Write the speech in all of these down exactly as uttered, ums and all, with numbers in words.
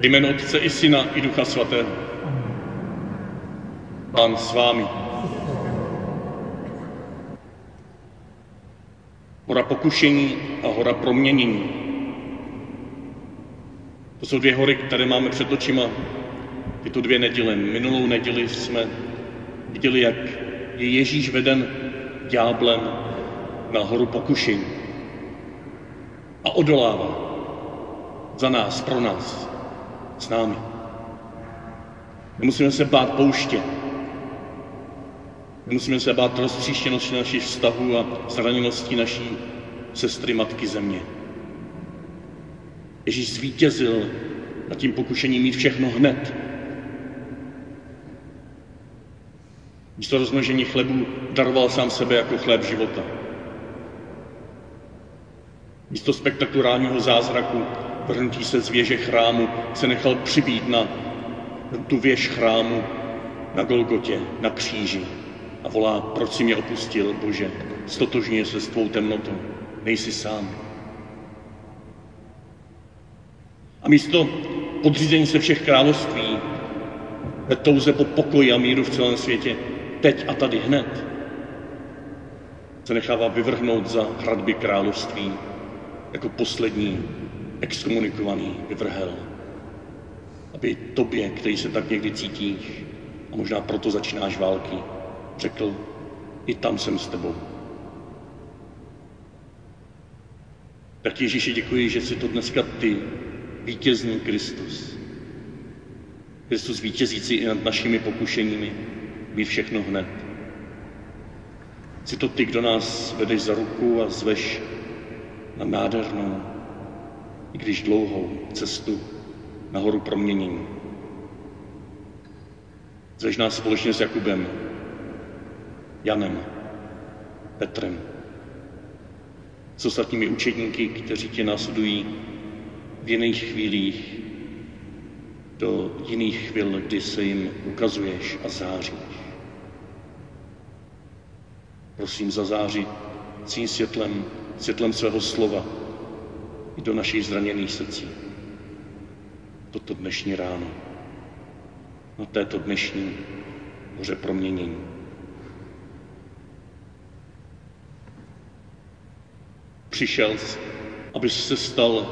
Ve jménu Otce i Syna i Ducha Svatého. Pán s vámi. Hora pokušení a hora proměnění. To jsou dvě hory, které máme před očima tyto dvě neděle. Minulou neděli jsme viděli, jak je Ježíš veden ďáblem na horu pokušení. A odolává za nás, pro nás, s námi. Nemusíme se bát pouště. Nemusíme se bát roztříštěnosti našich vztahů a zraněnosti naší sestry Matky Země. Ježíš zvítězil nad tím pokušením mít všechno hned. Místo rozmnožení chlebů daroval sám sebe jako chléb života. Místo spektakulárního zázraku vrhnutí se z věže chrámu se nechal přibít na tu věž chrámu na Golgotě, na kříži. A volá, proč jsi mě opustil, Bože, stotožňuje se s tvou temnotou, nejsi sám. A místo podřízení se všech království, ve touze po pokoji a míru v celém světě, teď a tady hned, se nechává vyvrhnout za hradby království jako poslední exkomunikovaný vyvrhel. Aby tobě, který se tak někdy cítíš, a možná proto začínáš války, řekl, i tam jsem s tebou. Tak Ježíši, děkuji, že jsi to dneska ty, vítězný Kristus. Kristus vítězící i nad našimi pokušeními, mít všechno hned. Jsi to ty, kdo nás vedeš za ruku a zveš na nádhernou, i když dlouhou cestu na horu proměnění. Zveš nás společně s Jakubem, Janem, Petrem, s ostatními učedníky, kteří tě následují v jiných chvílích, do jiných chvil, kdy se jim ukazuješ a záříš. Prosím, zazáři svým světlem, světlem svého slova i do našich zraněných srdcí. Toto dnešní ráno, na této dnešní hoře proměnění. Přišel, aby se stal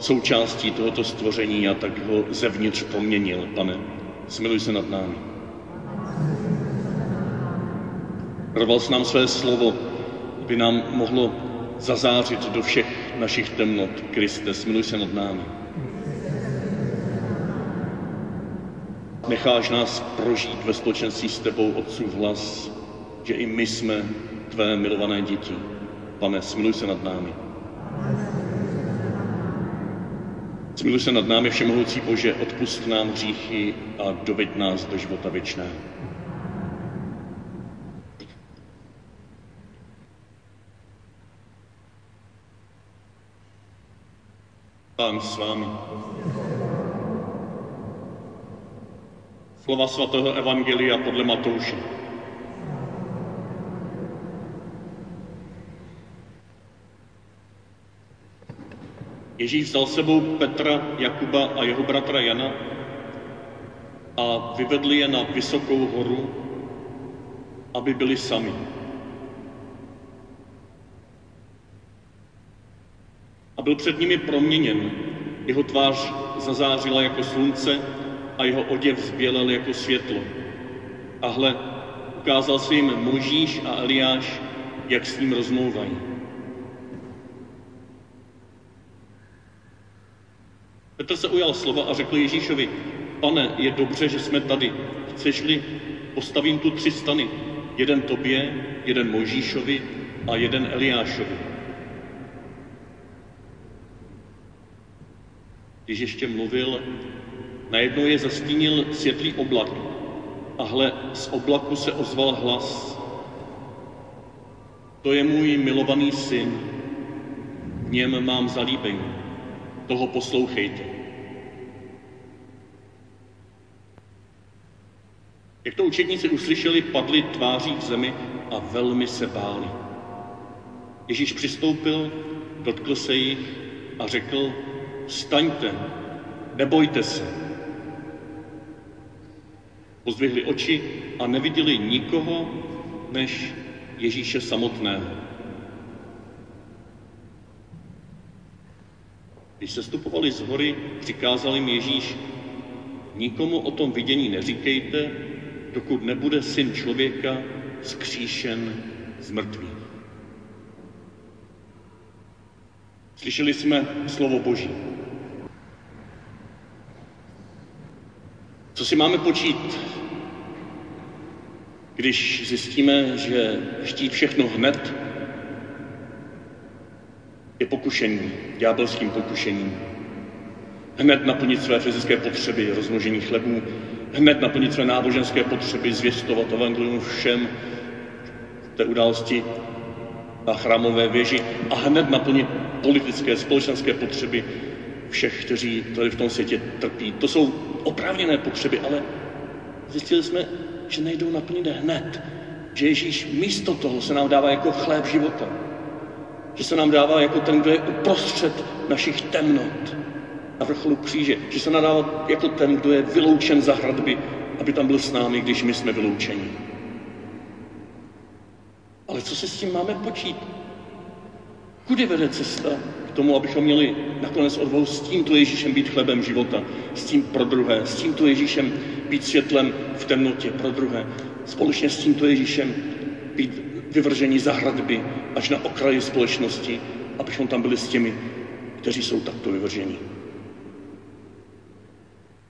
součástí tohoto stvoření a tak ho zevnitř proměnil. Pane, smiluj se nad námi. Daroval jsi nám své slovo, aby nám mohlo zazářit do všech našich temnot. Kriste, smiluj se nad námi. Necháš nás prožít ve společenství s tebou, Otcův hlas, že i my jsme tvé milované děti. Pane, smiluj se nad námi. Smiluj se nad námi, všemohoucí Bože, odpusť nám hříchy a doveď nás do života věčného. Pán s vámi. Slova svatého Evangelia podle Matouše. Ježíš vzal sebou Petra, Jakuba a jeho bratra Jana a vyvedli je na vysokou horu, aby byli sami. A byl před nimi proměněn, jeho tvář zazářila jako slunce a jeho oděv zbělel jako světlo. A hle, ukázal se jim Mojžíš a Eliáš, jak s ním rozmlouvají. Petr se ujal slova a řekl Ježíšovi, pane, je dobře, že jsme tady. Chceš-li, postavím tu tři stany. Jeden tobě, jeden Mojžíšovi a jeden Eliášovi. Když ještě mluvil, najednou je zastínil světlý oblak. A hle, z oblaku se ozval hlas. To je můj milovaný syn, v něm mám zalíbení. Toho poslouchejte. Jak to učedníci uslyšeli, padli tváří k zemi a velmi se báli. Ježíš přistoupil, dotkl se jich a řekl, vstaňte, nebojte se. Pozdvihli oči a neviděli nikoho než Ježíše samotného. Když sestupovali z hory, přikázal jim Ježíš, nikomu o tom vidění neříkejte, dokud nebude Syn člověka vzkříšen z mrtvých. Slyšeli jsme slovo Boží. Co si máme počít, když zjistíme, že chtít všechno hned je pokušení, ďábelským pokušením. Hned naplnit své fyzické potřeby, rozmnožení chlebů, hned naplnit své náboženské potřeby, zvěstovat evangelium všem v té události na chrámové věži a hned naplnit politické, společenské potřeby všech, kteří tady v tom světě trpí. To jsou oprávněné potřeby, ale zjistili jsme, že nejdou naplnit hned. Že Ježíš místo toho se nám dává jako chléb života. Že se nám dává jako ten, kdo je uprostřed našich temnot na vrcholu kříže. Že se nám dává jako ten, kdo je vyloučen za hradby, aby tam byl s námi, když my jsme vyloučeni. Ale co se s tím máme počít? Kudy vede cesta k tomu, abychom měli nakonec odvahu s tímto Ježíšem být chlebem života, s tím pro druhé, s tímto Ježíšem být světlem v temnotě pro druhé, společně s tímto Ježíšem být vyvrženi za hradby až na okraji společnosti, abychom tam byli s těmi, kteří jsou takto vyvrženi.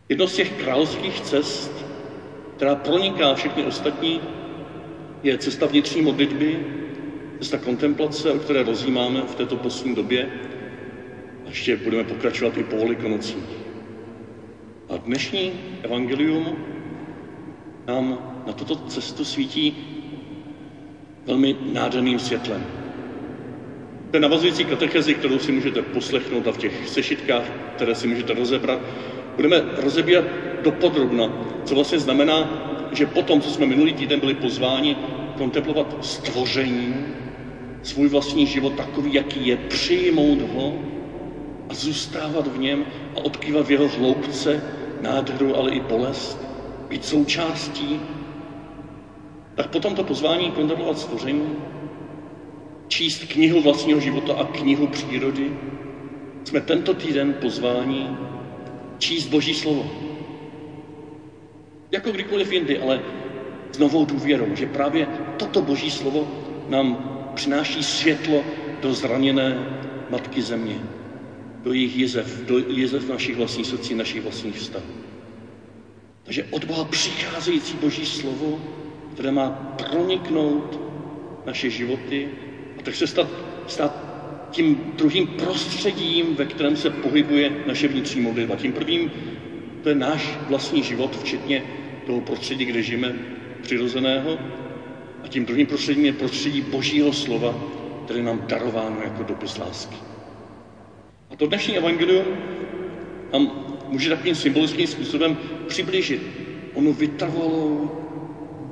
Jedno z těch královských cest, která proniká všechny ostatní, je cesta vnitřní modlitby, cesta kontemplace, o které rozjímáme v této poslední době a ještě budeme pokračovat i po Velikonocích. A dnešní evangelium nám na tuto cestu svítí velmi nádherným světlem. Té navazující katechezi, kterou si můžete poslechnout a v těch sešitkách, které si můžete rozebrat, budeme rozebírat dopodrobna, co vlastně znamená, že potom, co jsme minulý týden byli pozváni kontemplovat stvoření, svůj vlastní život takový, jaký je, přijmout ho a zůstávat v něm a odkývat v jeho hloubce nádheru, ale i bolest, být součástí, tak potom to pozvání kontemplovat stvoření, číst knihu vlastního života a knihu přírody, jsme tento týden pozváni číst Boží slovo. Jako kdykoliv jindy, ale s novou důvěrou, že právě toto Boží slovo nám přináší světlo do zraněné Matky Země, do jejich jezev, do jezev našich vlastních srdcí, našich vlastních vztahů. Takže od Boha přicházející Boží slovo, které má proniknout naše životy a tak se stát, stát tím druhým prostředím, ve kterém se pohybuje naše vnitřní modlitba. Tím prvním to je náš vlastní život, včetně toho prostředí, kde žijeme přirozeného. A tím druhým prostředím je prostředí Božího slova, které nám darováno jako dopis lásky. A to dnešní evangelium nám může takovým symbolickým způsobem přiblížit onu vytrvalou,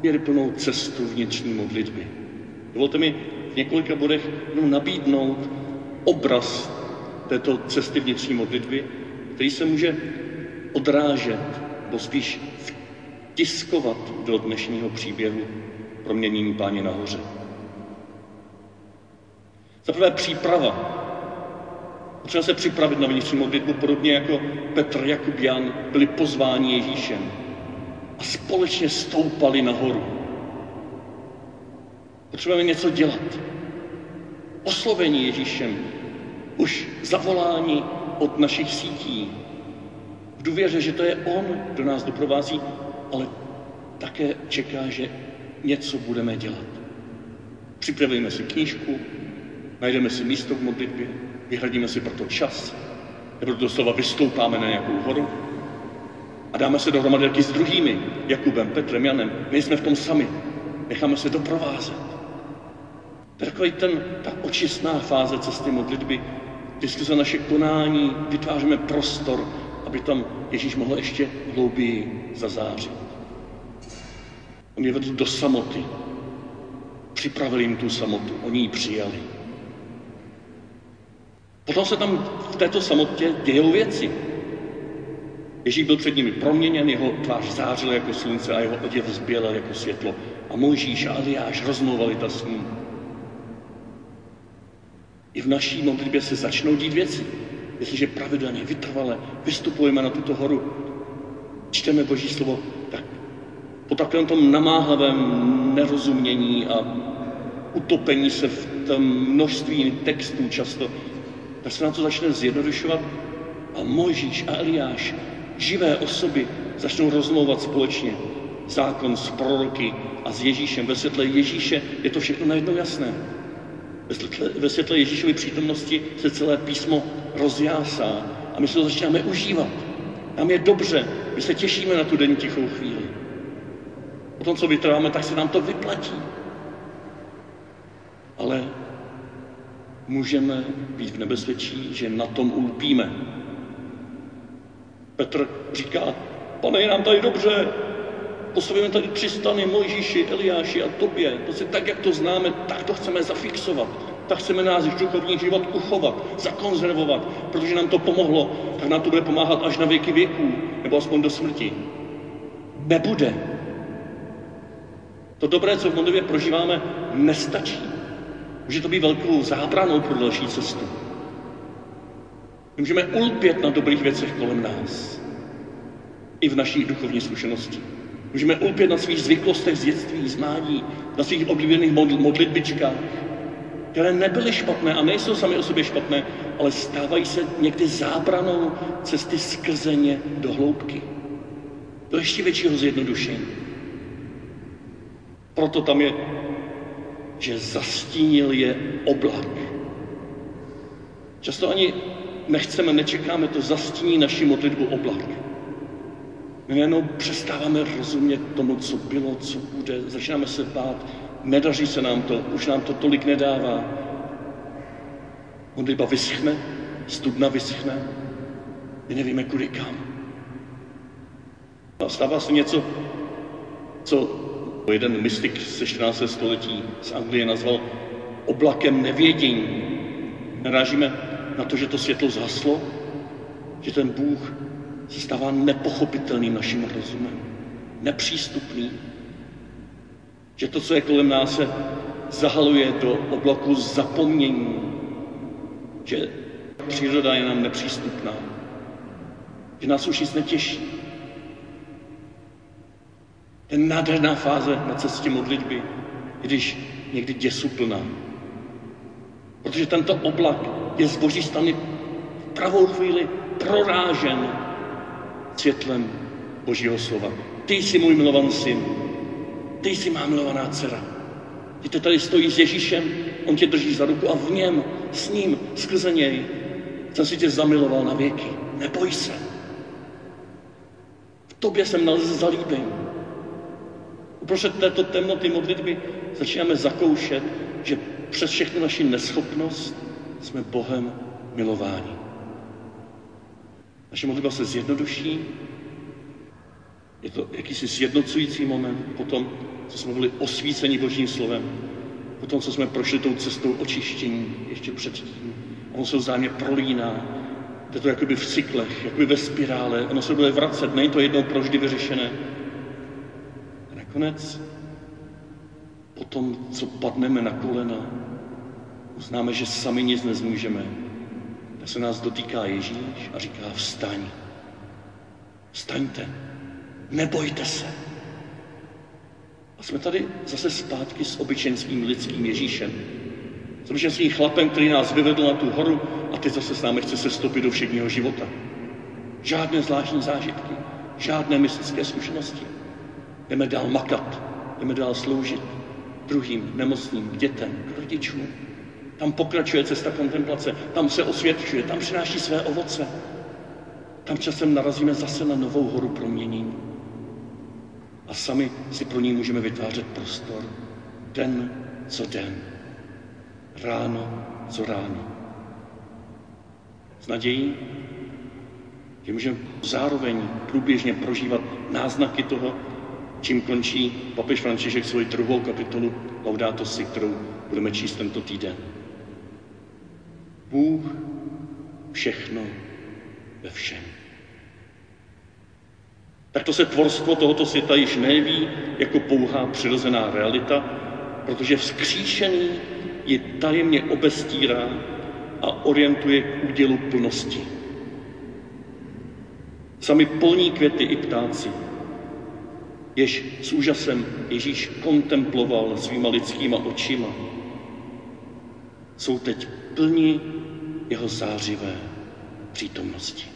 věryplnou cestu vnitřní modlitby. Dovolte mi v několika bodech jenom nabídnout obraz této cesty vnitřní modlitby, který se může odrážet, nebo spíš vtiskovat do dnešního příběhu proměnění Páně nahoře. Za prvé příprava. Potřeba se připravit na vnitřní modlitbu, podobně jako Petr, Jakub, Jan byli pozváni Ježíšem a společně stoupali nahoru. Potřebujeme něco dělat. Oslovení Ježíšem, už zavolání od našich sítí, v důvěře, že to je on, kdo nás doprovází, ale také čeká, že něco budeme dělat. Připravíme si knížku, najdeme si místo v modlitbě, vyhradíme si proto čas, nebo doslova vystoupáme na nějakou horu a dáme se dohromady taky s druhými, Jakubem, Petrem, Janem. Nejsme v tom sami, necháme se doprovázet. To je takový ten, ta očistná fáze cesty modlitby, kdy skrze naše konání vytváříme prostor, aby tam Ježíš mohl ještě hlouběji zazářit. On je vedl do samoty. Připravil jim tu samotu, oni ji přijali. Potom se tam v této samotě dějou věci. Ježíš byl před nimi proměněn, jeho tvář zářila jako slunce a jeho oděv zbělel jako světlo. A Mojžíš a Eliáš rozmlouvali ta s ním. I v naší modlitbě se začnou dít věci. Jestliže pravidelně, vytrvale vystupujeme na tuto horu, čteme Boží slovo, tak po takovém tom namáhavém nerozumění a utopení se v tom množství textů často, tak se nám to začne zjednodušovat a Mojžíš a Eliáš, živé osoby, začnou rozmlouvat společně zákon s proroky a s Ježíšem. Ve světle Ježíše je to všechno najednou jasné. Ve světle, ve světle Ježíšovy přítomnosti se celé písmo rozjásá a my se to začínáme užívat. Nám je dobře, my se těšíme na tu denní tichou chvíli. Potom, co vytrváme, tak se nám to vyplatí. Ale můžeme být v nebezpečí, že na tom ulpíme. Petr říká, Pane, je nám tady dobře, postavíme tady tři stany, Mojžíši, Eliáši a tobě. Prostě tak, jak to známe, tak to chceme zafixovat. Tak chceme náš duchovní život uchovat, zakonzervovat, protože nám to pomohlo, tak nám to bude pomáhat až na věky věků, nebo aspoň do smrti. Nebude. To dobré, co v modlitbě prožíváme, nestačí. Může to být velkou zábranou pro další cestu. My můžeme ulpět na dobrých věcech kolem nás. I v naší duchovní zkušenosti. Můžeme ulpět na svých zvyklostech z dětství, z mládí, na svých oblíbených modlitbičkách, které nebyly špatné a nejsou sami o sobě špatné, ale stávají se někdy zábranou cesty skrzeně do hloubky. Do ještě většího zjednodušení. Proto tam je, že zastínil je oblak. Často ani nechceme, nečekáme, to zastíní naši modlitbu oblak. My jenom přestáváme rozumět tomu, co bylo, co bude, začínáme se bát, nedaří se nám to, už nám to tolik nedává. Modlitba vyschne, studna vyschne, my nevíme, kudy kam. A stává se něco, co jeden mystik ze čtrnáctého století z Anglie nazval oblakem nevědění. Narážíme na to, že to světlo zhaslo, že ten Bůh se stává nepochopitelným našim rozumem, nepřístupný, že to, co je kolem nás, se zahaluje do oblaku zapomnění, že příroda je nám nepřístupná, že nás už nic netěší. To je nádherná fáze na cestě modlitby, když někdy děsuplná. Protože tento oblak je z Boží strany v pravou chvíli prorážen světlem Božího slova. Ty jsi můj milovaný syn, ty jsi má milovaná dcera. Ty te tady stojí s Ježíšem, on tě drží za ruku a v něm, s ním, skrze něj, jsem si tě zamiloval na věky. Neboj se. V tobě jsem nalezl zalíbení. Uprostřed této temnoty modlitby začínáme zakoušet, že přes všechnu naši neschopnost jsme Bohem milováni. Naše modlitba se zjednoduší, je to jakýsi sjednocující moment po tom, co jsme byli osvíceni Božím slovem, po tom, co jsme prošli tou cestou očištění ještě předtím. Ono se vzájemně prolíná, je to jakoby v cyklech, jakoby ve spirále, ono se bude vracet, není to jednou provždy vyřešené. Konec, potom, co padneme na kolena, uznáme, že sami nic nezmůžeme, tak se nás dotýká Ježíš a říká, vstaň, vstaňte, nebojte se. A jsme tady zase zpátky s obyčejným lidským Ježíšem, s obyčejným chlapem, který nás vyvedl na tu horu a teď zase s námi chce se vstoupit do všedního života. Žádné zvláštní zážitky, žádné mystické zkušenosti. Jdeme dál makat, jdeme dál sloužit druhým, nemocným, dětem, rodičům. Tam pokračuje cesta kontemplace, tam se osvědčuje, tam přináší své ovoce. Tam časem narazíme zase na novou horu proměnění. A sami si pro ní můžeme vytvářet prostor. Den co den. Ráno co ráno. S nadějí, že můžeme zároveň průběžně prožívat náznaky toho, čím končí papež František svoji druhou kapitolu Laudato si, kterou budeme číst tento týden. Bůh všechno ve všem. Takto se tvorstvo tohoto světa již nejeví jako pouhá přirozená realita, protože vzkříšený je tajemně obestírá a orientuje k údělu plnosti. Sami polní květy i ptáci, jež s úžasem Ježíš kontemploval svýma lidskýma očima, jsou teď plní jeho zářivé přítomnosti.